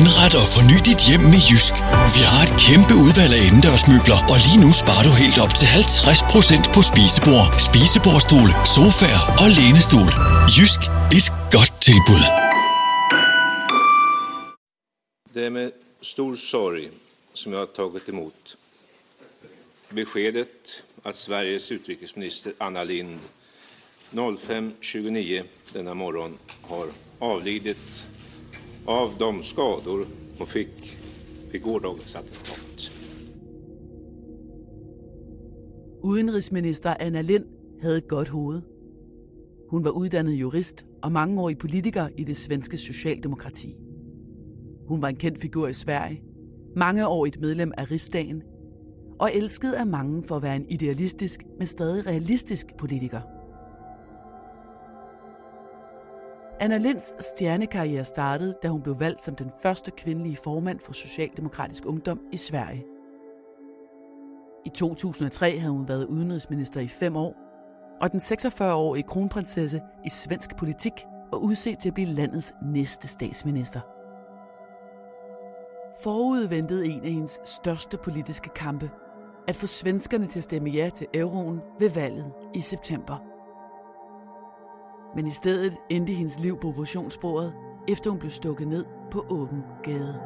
Indret og forny dit hjem med Jysk. Vi har et kæmpe udvalg af indendørsmøbler, og lige nu sparer du helt op til 50% på spisebord, spisebordstol, sofaer og lænestol. Jysk, et godt tilbud. Det er med stor sorg, som jeg har taget imod beskedet, at Sveriges utrikesminister Anna Lindh 05.29 denna morgon har avlidit av de skador hon fick vid gårdagens attentat. Udenrigsminister Anna Lindh havde et godt hoved. Hun var uddannet jurist og mangeårig politiker i det svenske socialdemokrati. Hun var en kendt figur i Sverige, mangeårigt medlem af Rigsdagen og elsket af mange for at være en idealistisk, men stadig realistisk politiker. Anna Lindhs stjernekarriere startede, da hun blev valgt som den første kvindelige formand for Socialdemokratisk Ungdom i Sverige. I 2003 havde hun været udenrigsminister i 5 år, og den 46-årige kronprinsesse i svensk politik var udset til at blive landets næste statsminister. Forud ventede en af hendes største politiske kampe, at få svenskerne til at stemme ja til euroen ved valget i september. Men i stedet endte hendes liv på operationsbordet, efter hun blev stukket ned på åben gade.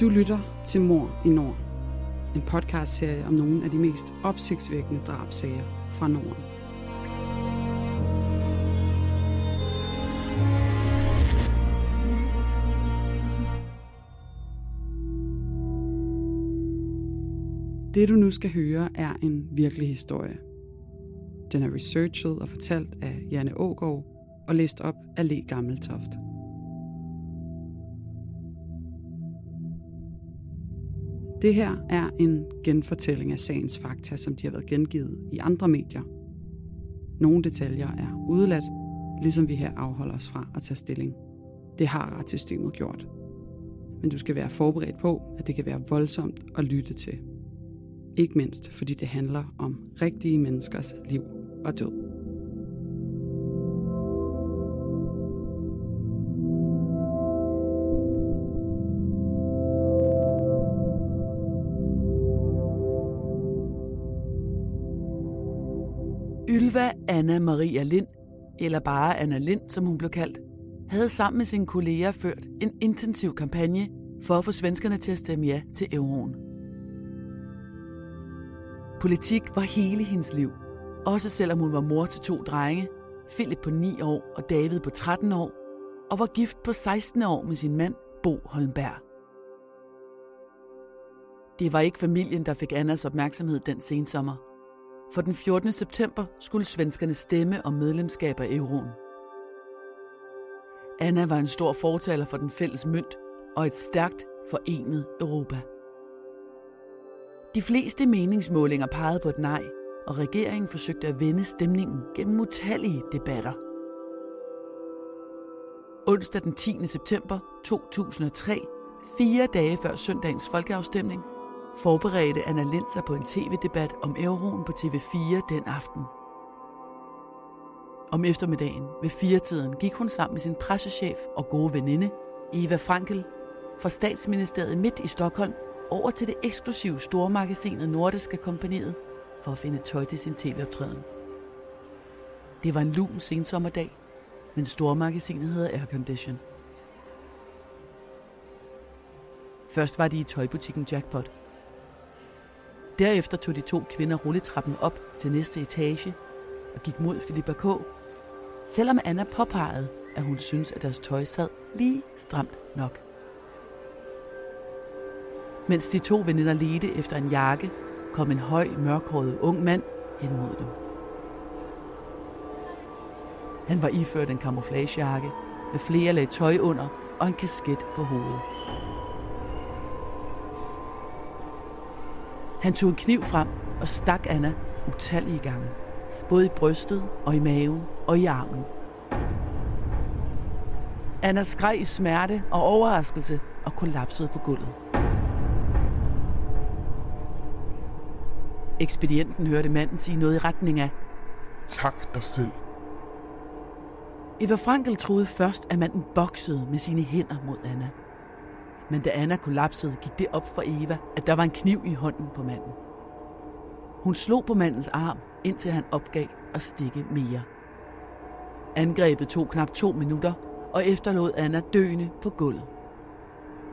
Du lytter til Mord i Nord. En podcastserie om nogle af de mest opsigtsvækkende drabsager fra Norden. Det, du nu skal høre, er en virkelig historie. Den er researchet og fortalt af Janne Aagaard og læst op af Le Gammeltoft. Det her er en genfortælling af sagens fakta, som de har været gengivet i andre medier. Nogle detaljer er udeladt, ligesom vi her afholder os fra at tage stilling. Det har retssystemet gjort. Men du skal være forberedt på, at det kan være voldsomt at lytte til. Ikke mindst, fordi det handler om rigtige menneskers liv og død. Ylva Anna-Maria Lind, eller bare Anna Lind, som hun blev kaldt, havde sammen med sine kolleger ført en intensiv kampagne for at få svenskerne til at stemme ja til euroen. Politik var hele hendes liv, også selvom hun var mor til 2 drenge, Philip på 9 år og David på 13 år, og var gift på 16 år med sin mand, Bo Holmberg. Det var ikke familien, der fik Annas opmærksomhed den sensommer, for den 14. september skulle svenskerne stemme om medlemskab af euroen. Anna var en stor fortaler for den fælles mønt og et stærkt forenet Europa. De fleste meningsmålinger pegede på et nej, og regeringen forsøgte at vende stemningen gennem utallige debatter. Onsdag den 10. september 2003, 4 dage før søndagens folkeafstemning, forberedte Anna Lindh sig på en tv-debat om euroen på TV4 den aften. Om eftermiddagen ved 4-tiden gik hun sammen med sin pressechef og gode veninde, Eva Frankel, fra statsministeriet midt i Stockholm over til det eksklusive stormagasinet Nordiska Kompagniet for at finde tøj til sin tv-optræden. Det var en lun sensommerdag, men stormagasinet havde aircondition. Først var de i tøjbutikken Jackpot. Derefter tog de 2 kvinder rulletrappen op til næste etage og gik mod Filippa K, selvom Anna påpegede, at hun syntes, at deres tøj sad lige stramt nok. Mens de 2 veninder ledte efter en jakke, kom en høj, mørkhåret ung mand hen mod dem. Han var iført en camouflagejakke med flere lag tøj under og en kasket på hovedet. Han tog en kniv frem og stak Anna utallige gange, både i brystet og i maven og i armen. Anna skreg i smerte og overraskelse og kollapsede på gulvet. Ekspedienten hørte manden sige noget i retning af "Tak dig selv." Eva Frankel troede først, at manden boksede med sine hænder mod Anna. Men da Anna kollapsede, gik det op for Eva, at der var en kniv i hånden på manden. Hun slog på mandens arm, indtil han opgav at stikke mere. Angrebet tog knap 2 minutter, og efterlod Anna døende på gulvet.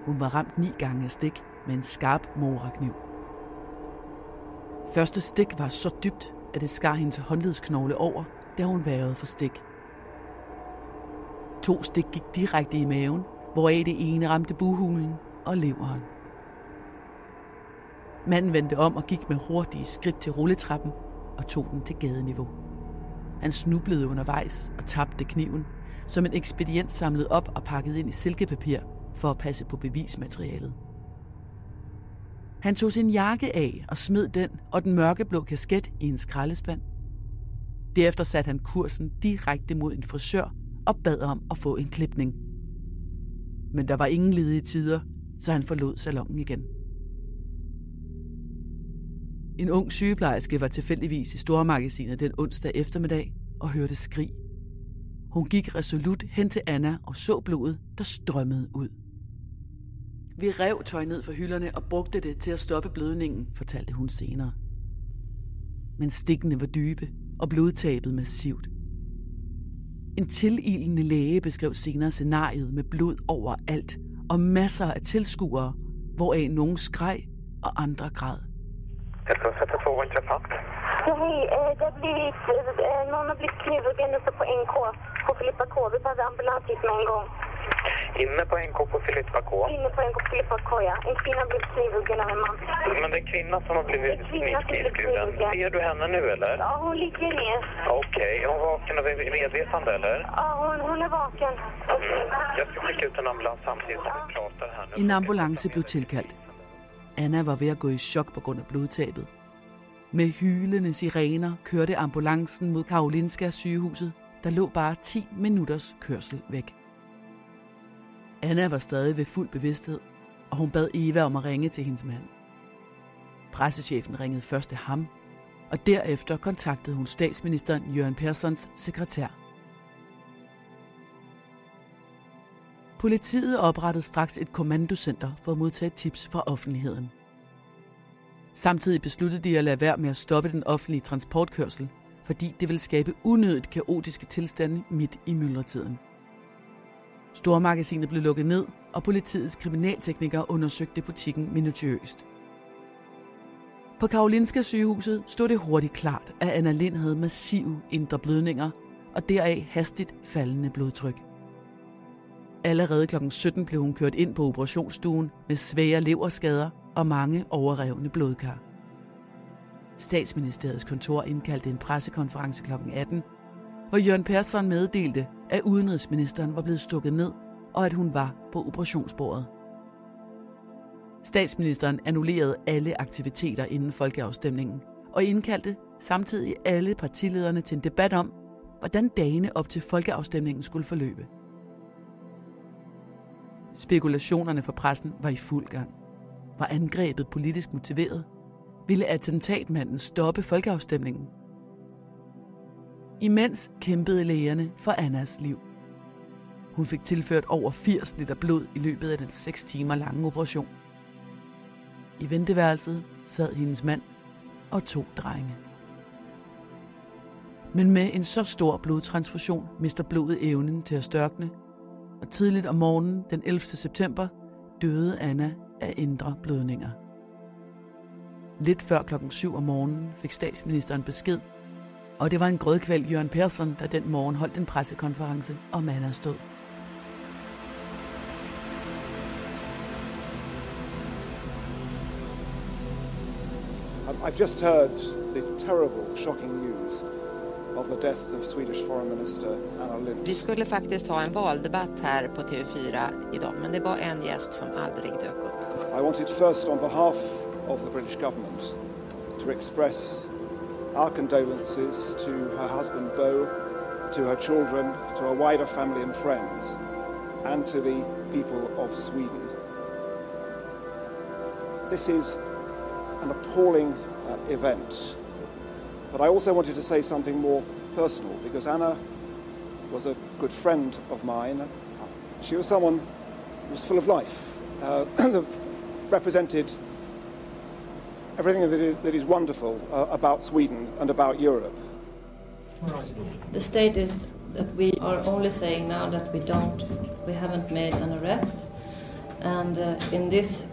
Hun var ramt 9 gange af stik med en skarp morakniv. Første stik var så dybt, at det skar hendes håndledsknogle over, da hun værede for stik. 2 stik gik direkte i maven, hvoraf det ene ramte bughulen og leveren. Manden vendte om og gik med hurtige skridt til rulletrappen og tog den til gadeniveau. Han snublede undervejs og tabte kniven, som en ekspedient samlede op og pakkede ind i silkepapir for at passe på bevismaterialet. Han tog sin jakke af og smed den og den mørkeblå kasket i en skraldespand. Derefter satte han kursen direkte mod en frisør og bad om at få en klipning. Men der var ingen ledige tider, så han forlod salongen igen. En ung sygeplejerske var tilfældigvis i stormagasinet den onsdag eftermiddag og hørte skrig. Hun gik resolut hen til Anna og så blodet, der strømmede ud. Vi rev tøj ned fra hylderne og brugte det til at stoppe blødningen, fortalte hun senere. Men stikkene var dybe og blodtabet massivt. En tililende læge beskrev senere scenariet med blod overalt og masser af tilskuere, hvoraf nogen skreg og andre græd. Jeg kan sætte på rundt af pagt. Nej, der er blevet, nogen har blivet knivudgændelse på NK, på Filippa K. Vi passede ambulancen en gang. Inne på NK på Filippa K? Inne på NK på Filippa K, ja. En kvinde har blivet knivudgændelse af en mand. Men det er kvinder som har blivet knivudgændelse. Ser du henne nu, eller? Ja, hun ligger ned. Okej, okay. Hun vaken og medvetande, eller? Ja, hun er vaken. Okay. Jeg skal skicka ut en ambulans samtidigt som vi pratar här nu. En ambulance blev tilkaldt. Anna var ved at gå i chok på grund af blodtabet. Med hylende sirener kørte ambulancen mod Karolinska sygehuset, der lå bare 10 minutters kørsel væk. Anna var stadig ved fuld bevidsthed, og hun bad Eva om at ringe til hendes mand. Pressechefen ringede først til ham, og derefter kontaktede hun statsministeren Göran Perssons sekretær. Politiet oprettede straks et kommandocenter for at modtage tips fra offentligheden. Samtidig besluttede de at lade være med at stoppe den offentlige transportkørsel, fordi det ville skabe unødigt kaotiske tilstande midt i myldretiden. Stormagasinet blev lukket ned, og politiets kriminalteknikere undersøgte butikken minutiøst. På Karolinska sygehuset stod det hurtigt klart, at Anna Lindh havde massive indre blødninger og deraf hastigt faldende blodtryk. Allerede kl. 17 blev hun kørt ind på operationsstuen med svære leverskader og mange overrevne blodkar. Statsministeriets kontor indkaldte en pressekonference kl. 18, hvor Göran Persson meddelte, at udenrigsministeren var blevet stukket ned, og at hun var på operationsbordet. Statsministeren annullerede alle aktiviteter inden folkeafstemningen og indkaldte samtidig alle partilederne til en debat om, hvordan dagene op til folkeafstemningen skulle forløbe. Spekulationerne fra pressen var i fuld gang. Var angrebet politisk motiveret? Ville attentatmanden stoppe folkeafstemningen? Imens kæmpede lægerne for Annas liv. Hun fik tilført over 80 liter blod i løbet af den 6 timer lange operation. I venteværelset sad hendes mand og 2 drenge. Men med en så stor blodtransfusion mister blodet evnen til at størkne, og tidligt om morgenen den 11. september døde Anna af indre blødninger. Lidt før klokken 7 om morgenen fik statsministeren besked, og det var en grødkvald Göran Persson, der den morgen holdt en pressekonference om Annas død. I've just heard the terrible, shocking news of the death of Swedish foreign minister Anna Lindh. Vi skulle faktiskt ha en valdebatt här på TV4 idag, men det var en gäst som aldrig dök upp. I wanted first on behalf of the British government to express our condolences to her husband Bo, to her children, to her wider family and friends, and to the people of Sweden. This is an appalling event. But I also wanted to say something more personal, because Anna was a good friend of mine. She was someone who was full of life, that represented everything that is wonderful about Sweden and about Europe. The state is that we are only saying now that we haven't made an arrest, and in this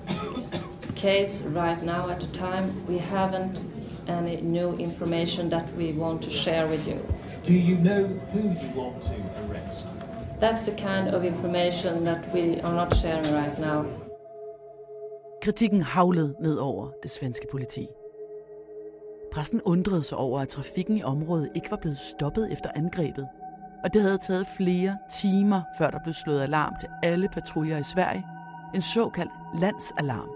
case right now at the time we haven't any new information that we want to share with you. Do you know who you want to arrest? That's the kind of information that we are not sharing right now. Kritikken havlede ned over det svenske politi. Pressen undrede sig over, at trafikken i området ikke var blevet stoppet efter angrebet, og det havde taget flere timer, før der blev slået alarm til alle patruljer i Sverige, en såkaldt landsalarm.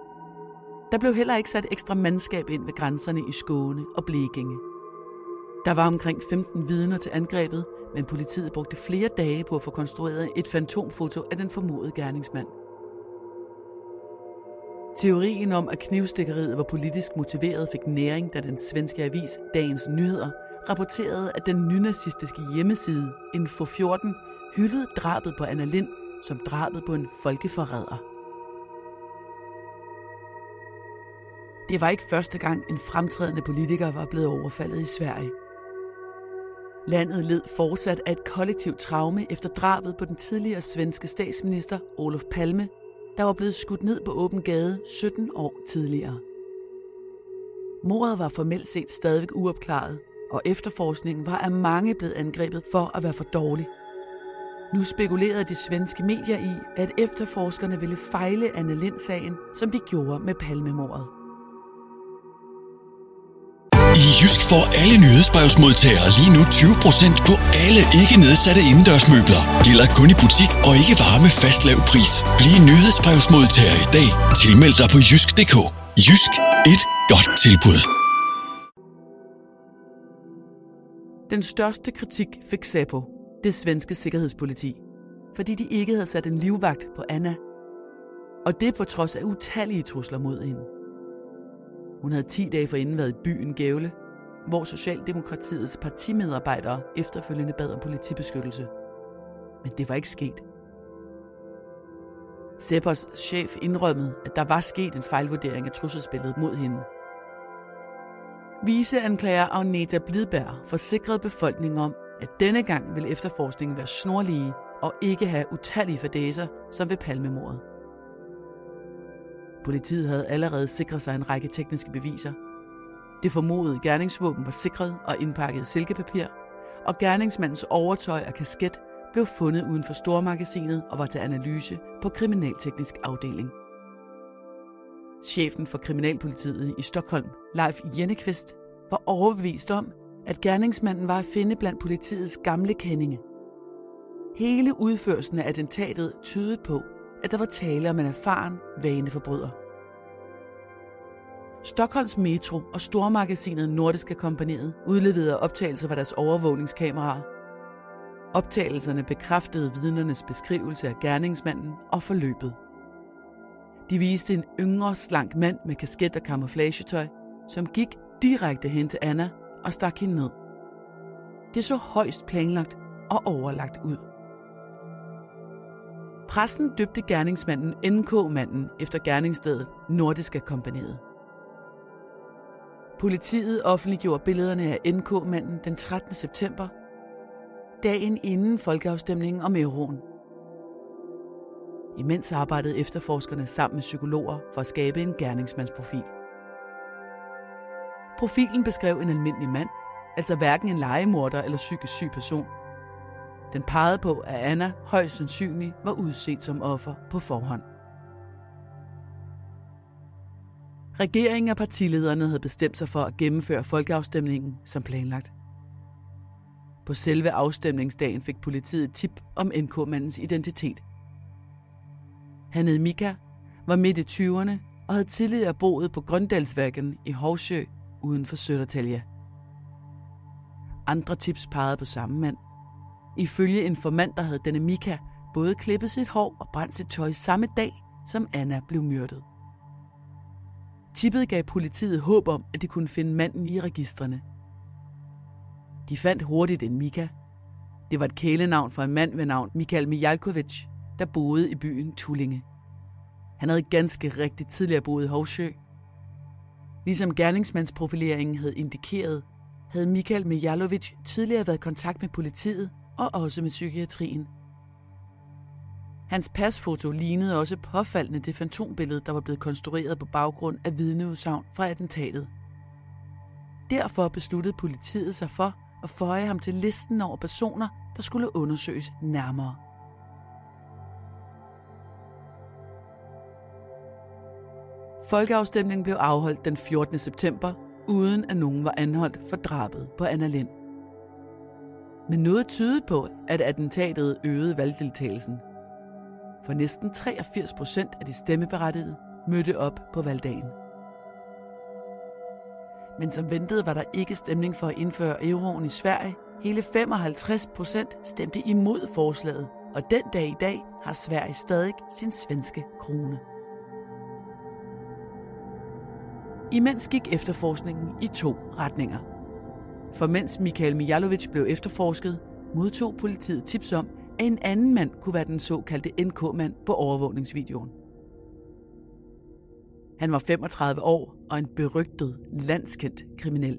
Der blev heller ikke sat ekstra mandskab ind ved grænserne i Skåne og Blekinge. Der var omkring 15 vidner til angrebet, men politiet brugte flere dage på at få konstrueret et fantomfoto af den formodede gerningsmand. Teorien om, at knivstikkeriet var politisk motiveret, fik næring, da den svenske avis Dagens Nyheder rapporterede, at den nynazistiske hjemmeside Info14 hyldede drabet på Anna Lindh som drabet på en folkeforræder. Det var ikke første gang, en fremtrædende politiker var blevet overfaldet i Sverige. Landet led fortsat af et kollektivt traume efter drabet på den tidligere svenske statsminister Olof Palme, der var blevet skudt ned på åben gade 17 år tidligere. Mordet var formelt set stadigvæk uopklaret, og efterforskningen var af mange blevet angrebet for at være for dårlig. Nu spekulerede de svenske medier i, at efterforskerne ville fejle Anna Lindh-sagen, som de gjorde med Palmemordet. I Jysk får alle nyhedsbrevsmodtagere lige nu 20% på alle ikke nedsatte indendørsmøbler. Gælder kun i butik og ikke varer med fast lav pris. Bliv nyhedsbrevsmodtager i dag. Tilmeld dig på jysk.dk. Jysk. Et godt tilbud. Den største kritik fik Säpo, det svenske sikkerhedspoliti, fordi de ikke havde sat en livvagt på Anna. Og det på trods af utallige trusler mod hende. Hun havde 10 dage forinden været i byen Gävle, hvor Socialdemokratiets partimedarbejdere efterfølgende bad om politibeskyttelse. Men det var ikke sket. Säpos chef indrømmede, at der var sket en fejlvurdering af trusselsbilledet mod hende. Viceanklager Agneta Blidberg forsikrede befolkningen om, at denne gang ville efterforskningen være snorlige og ikke have utallige fadæser som ved Palmemordet. Politiet havde allerede sikret sig en række tekniske beviser. Det formodede gerningsvåben var sikret og indpakket i silkepapir, og gerningsmandens overtøj og kasket blev fundet uden for stormagasinet og var til analyse på kriminalteknisk afdeling. Chefen for kriminalpolitiet i Stockholm, Leif Jenneqvist, var overbevist om, at gerningsmanden var at finde blandt politiets gamle kendinge. Hele udførelsen af attentatet tydede på, at der var tale om en erfaren vaneforbryder. Stockholms Metro og stormagasinet Nordiska Kompagniet udleverede optagelser fra deres overvågningskameraer. Optagelserne bekræftede vidnernes beskrivelse af gerningsmanden og forløbet. De viste en yngre, slank mand med kasket og kamuflagetøj, som gik direkte hen til Anna og stak hende ned. Det så højst planlagt og overlagt ud. Pressen døbte gerningsmanden NK-manden efter gerningsstedet Nordiska Kompagniet. Politiet offentliggjorde billederne af NK-manden den 13. september, dagen inden folkeafstemningen om euroen. Imens arbejdede efterforskerne sammen med psykologer for at skabe en gerningsmandsprofil. Profilen beskrev en almindelig mand, altså hverken en legemorder eller psykisk syg person. Den pegede på, at Anna højst sandsynligt var udset som offer på forhånd. Regeringen og partilederne havde bestemt sig for at gennemføre folkeafstemningen som planlagt. På selve afstemningsdagen fik politiet et tip om NK-mandens identitet. Han hed Mika, var midt i 20'erne og havde tidligere boet på Grøndalsvæken i Hovsjø uden for Söderjylland. Andre tips pegede på samme mand. Ifølge informanter havde denne Mika både klippet sit hår og brændt sit tøj samme dag, som Anna blev myrdet. Tippet gav politiet håb om, at de kunne finde manden i registrene. De fandt hurtigt en Mika. Det var et kælenavn for en mand ved navn Mikael Mijalkovic, der boede i byen Tullinge. Han havde ganske rigtigt tidligere boet i Hovsjø. Ligesom gerningsmandsprofileringen havde indikeret, havde Mikael Mijalovic tidligere været i kontakt med politiet og også med psykiatrien. Hans pasfoto lignede også påfaldende det fantombillede, der var blevet konstrueret på baggrund af vidneudsagn fra attentatet. Derfor besluttede politiet sig for at føje ham til listen over personer, der skulle undersøges nærmere. Folkeafstemningen blev afholdt den 14. september, uden at nogen var anholdt for drabet på Anna Lindh. Men noget tydede på, at attentatet øgede valgdeltagelsen. For næsten 83% af de stemmeberettigede mødte op på valgdagen. Men som ventet var der ikke stemning for at indføre euroen i Sverige. Hele 55% stemte imod forslaget, og den dag i dag har Sverige stadig sin svenske krone. Imens gik efterforskningen i 2 retninger. For mens Mikael Mijalovic blev efterforsket, modtog politiet tips om, at en anden mand kunne være den såkaldte NK-mand på overvågningsvideoen. Han var 35 år og en berygtet, landskendt kriminel.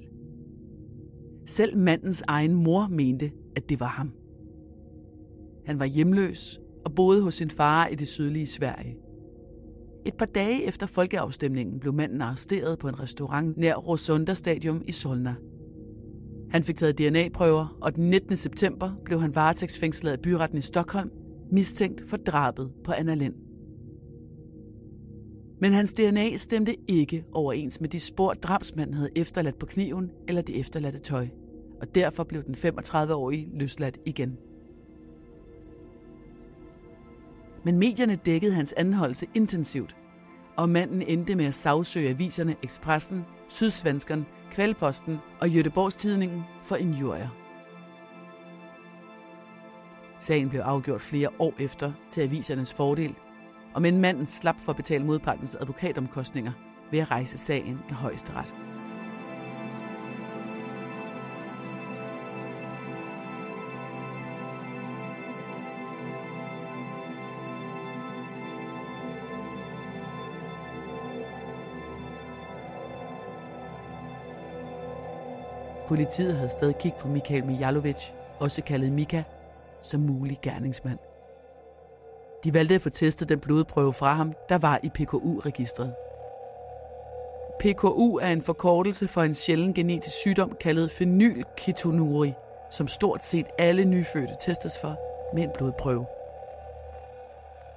Selv mandens egen mor mente, at det var ham. Han var hjemløs og boede hos sin far i det sydlige Sverige. Et par dage efter folkeafstemningen blev manden arresteret på en restaurant nær Rosunda stadion i Solna. Han fik taget DNA-prøver, og den 19. september blev han varetægtsfængslet af byretten i Stockholm, mistænkt for drabet på Anna Lindh. Men hans DNA stemte ikke overens med de spor, drabsmanden havde efterladt på kniven eller det efterladte tøj, og derfor blev den 35-årige løsladt igen. Men medierne dækkede hans anholdelse intensivt, og manden endte med at sagsøge aviserne Expressen, Sydsvenskeren, Kvällposten og Göteborgstidningen for injurier. Sagen blev afgjort flere år efter til avisernes fordel, og men manden slap for at betale modpartens advokatomkostninger ved at rejse sagen i højesteret. Politiet havde stadig kigget på Mikael Mijalovic, også kaldet Mika, som mulig gerningsmand. De valgte at få testet den blodprøve fra ham, der var i PKU-registret. PKU er en forkortelse for en sjælden genetisk sygdom kaldet fenylketonuri, som stort set alle nyfødte testes for med en blodprøve.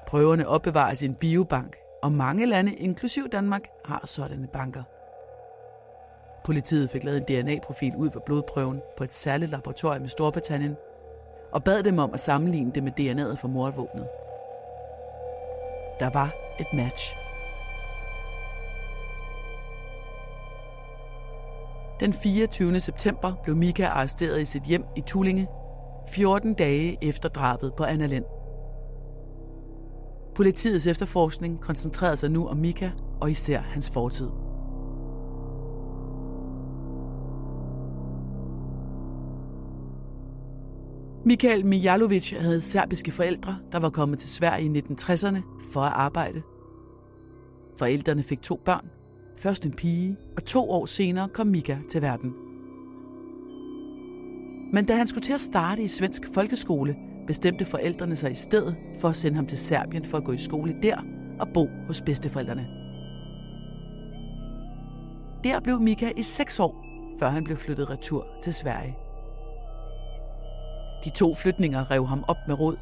Prøverne opbevares i en biobank, og mange lande, inklusiv Danmark, har sådanne banker. Politiet fik lavet en DNA-profil ud for blodprøven på et særligt laboratorium i Storbritannien og bad dem om at sammenligne det med DNA'et fra mordvåbnet. Der var et match. Den 24. september blev Mika arresteret i sit hjem i Tullinge, 14 dage efter drabet på Anna Lindh. Politiets efterforskning koncentrerede sig nu om Mika og især hans fortid. Mikael Mijalovic havde serbiske forældre, der var kommet til Sverige i 1960'erne for at arbejde. Forældrene fik 2 børn, først en pige, og 2 år senere kom Mika til verden. Men da han skulle til at starte i svensk folkeskole, bestemte forældrene sig i stedet for at sende ham til Serbien for at gå i skole der og bo hos bedsteforældrene. Der blev Mika i 6 år, før han blev flyttet retur til Sverige. De 2 flytninger rev ham op med rod,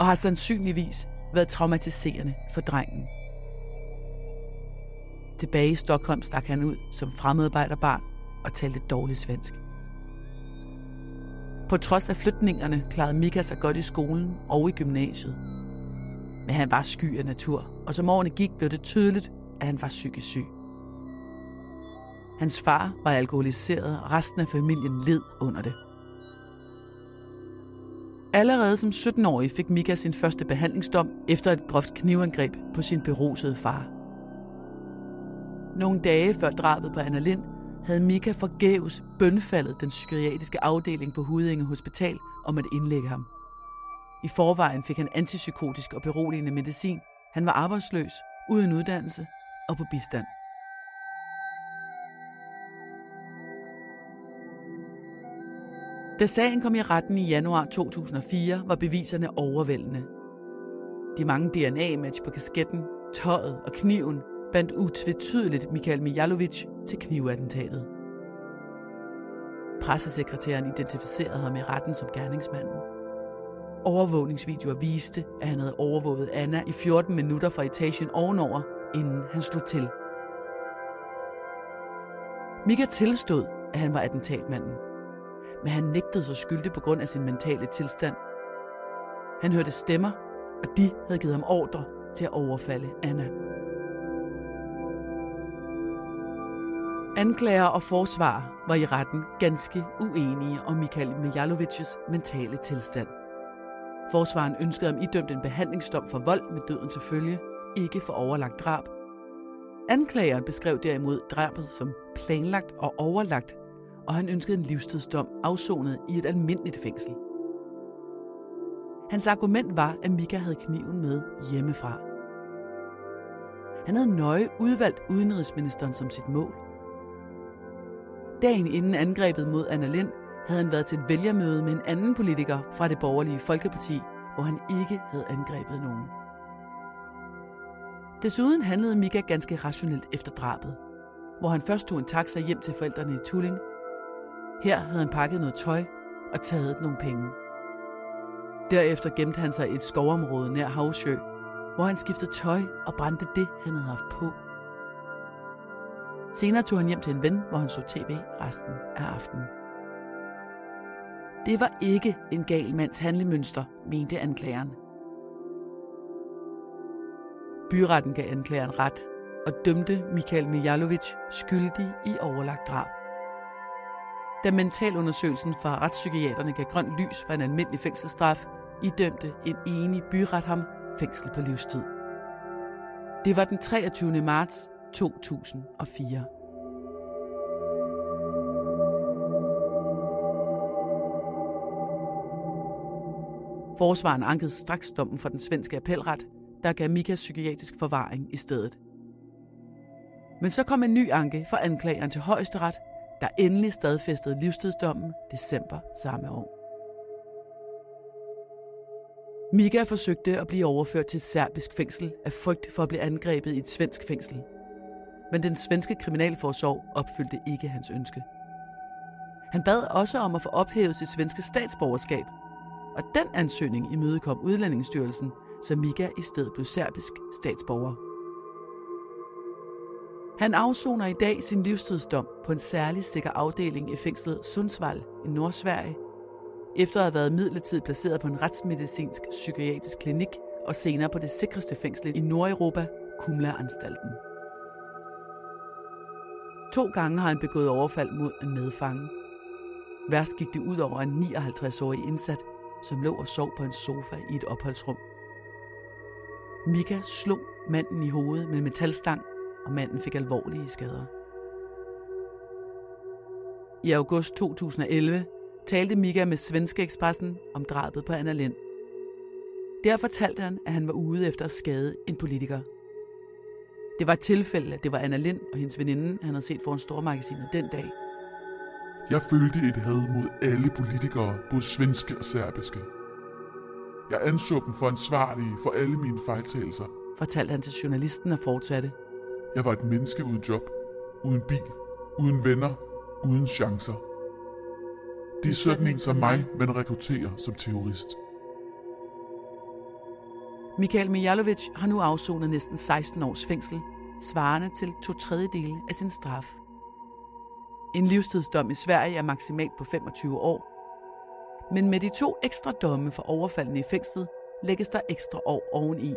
og har sandsynligvis været traumatiserende for drengen. Tilbage i Stockholm stak han ud som fremmedarbejderbarn og talte dårligt svensk. På trods af flytningerne klarede Mika sig godt i skolen og i gymnasiet. Men han var sky af natur, og som årene gik, blev det tydeligt, at han var psykisk syg. Hans far var alkoholiseret, og resten af familien led under det. Allerede som 17-årig fik Mika sin første behandlingsdom efter et groft knivangreb på sin berusede far. Nogle dage før drabet på Anna Lindh havde Mika forgæves bønfaldet den psykiatriske afdeling på Huddinge Hospital om at indlægge ham. I forvejen fik han antipsykotisk og beroligende medicin. Han var arbejdsløs, uden uddannelse og på bistand. Da sagen kom i retten i januar 2004, var beviserne overvældende. De mange DNA-match på kasketten, tøjet og kniven bandt utvetydeligt Mikael Mijalkovic til knivattentatet. Pressesekretæren identificerede ham i retten som gerningsmanden. Overvågningsvideoer viste, at han havde overvåget Anna i 14 minutter fra etagen ovenover, inden han slog til. Mika tilstod, at han var attentatmanden, men han nægtede sig skyldig på grund af sin mentale tilstand. Han hørte stemmer, og de havde givet ham ordre til at overfalde Anna. Anklager og forsvar var i retten ganske uenige om Mikael Mijalkovic's mentale tilstand. Forsvaren ønskede ham idømt en behandlingsdom for vold med døden til følge, ikke for overlagt drab. Anklageren beskrev derimod drabet som planlagt og overlagt, og han ønskede en livstidsdom afsonet i et almindeligt fængsel. Hans argument var, at Mika havde kniven med hjemmefra. Han havde nøje udvalgt udenrigsministeren som sit mål. Dagen inden angrebet mod Anna Lindh havde han været til et vælgermøde med en anden politiker fra det borgerlige Folkeparti, hvor han ikke havde angrebet nogen. Desuden handlede Mika ganske rationelt efter drabet, hvor han først tog en taxa hjem til forældrene i Tullinge. Her havde han pakket noget tøj og taget nogle penge. Derefter gemte han sig i et skovområde nær Hovsjø, hvor han skiftede tøj og brændte det, han havde haft på. Senere tog han hjem til en ven, hvor han så tv resten af aftenen. Det var ikke en gal mands handlemønster, mente anklageren. Byretten gav anklageren ret og dømte Mikael Mijalkovic skyldig i overlagt drab. Da mentalundersøgelsen fra retspsykiaterne gav grønt lys for en almindelig fængselsstraf, idømte en enig byret ham fængsel på livstid. Det var den 23. marts 2004. Forsvaren ankede straks dommen for den svenske appelret, der gav Mika psykiatrisk forvaring i stedet. Men så kom en ny anke fra anklageren til højesteret, der endelig stadfæstede livstidsdommen december samme år. Mika forsøgte at blive overført til et serbisk fængsel af frygt for at blive angrebet i et svensk fængsel. Men den svenske kriminalforsorg opfyldte ikke hans ønske. Han bad også om at få ophævet sit svenske statsborgerskab, og den ansøgning imødekom Udlændingsstyrelsen, så Mika i stedet blev serbisk statsborger. Han afsoner i dag sin livstidsdom på en særlig sikker afdeling i fængslet Sundsvall i Nordsverige, efter at have været midlertidigt placeret på en retsmedicinsk psykiatrisk klinik og senere på det sikreste fængsel i Nordeuropa, Kumlaanstalten. 2 gange har han begået overfald mod en medfange. Værst gik det ud over en 59-årig indsat, som lå og sov på en sofa i et opholdsrum. Mika slog manden i hovedet med en metalstang, og manden fik alvorlige skader. I august 2011 talte Mika med Svenska Expressen om drabet på Anna Lindh. Der fortalte han, at han var ude efter at skade en politiker. Det var et tilfælde, at det var Anna Lindh og hendes veninde, han havde set foran stormagasinet den dag. Jeg følte et had mod alle politikere, både svenske og serbiske. Jeg anså dem for ansvarlige for alle mine fejltagelser, fortalte han til journalisten og fortsatte. Jeg var et menneske uden job, uden bil, uden venner, uden chancer. Det er sådan en som mig, man rekrutterer som terrorist. Mikael Mijalkovic har nu afsonet næsten 16 års fængsel, svarende til 2/3 af sin straf. En livstidsdom i Sverige er maksimalt på 25 år. Men med de 2 ekstra domme for overfaldene i fængslet, lægges der ekstra år oveni.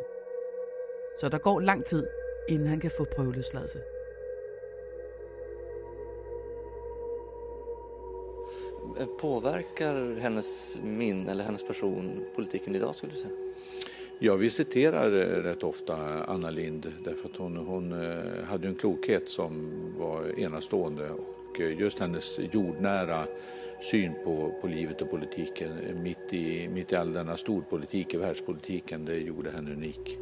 Så der går lang tid, inden han kan få prøveløsladelse. Påverkar hennes person politikken i dag, skulle du sige? Jag visiterar rätt ofta Anna Lindh därför att hon hade en klokhet som var enastående, och just hennes jordnära syn på livet och politiken mitt i all denna storpolitik i världspolitiken, det gjorde henne unik.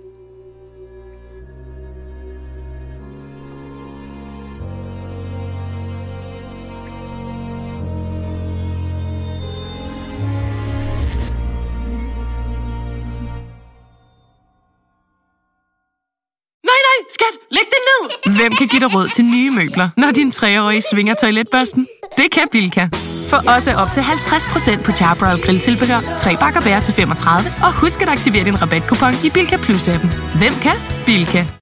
Skat, læg det ned! Hvem kan give dig råd til nye møbler, når din 3-årige svinger toiletbørsten? Det kan Bilka. Få også op til 50% på Charbroil grilltilbehør, 3 bakker bær til 35, og husk at aktivere din rabatkupon i Bilka Plus-appen. Hvem kan? Bilka.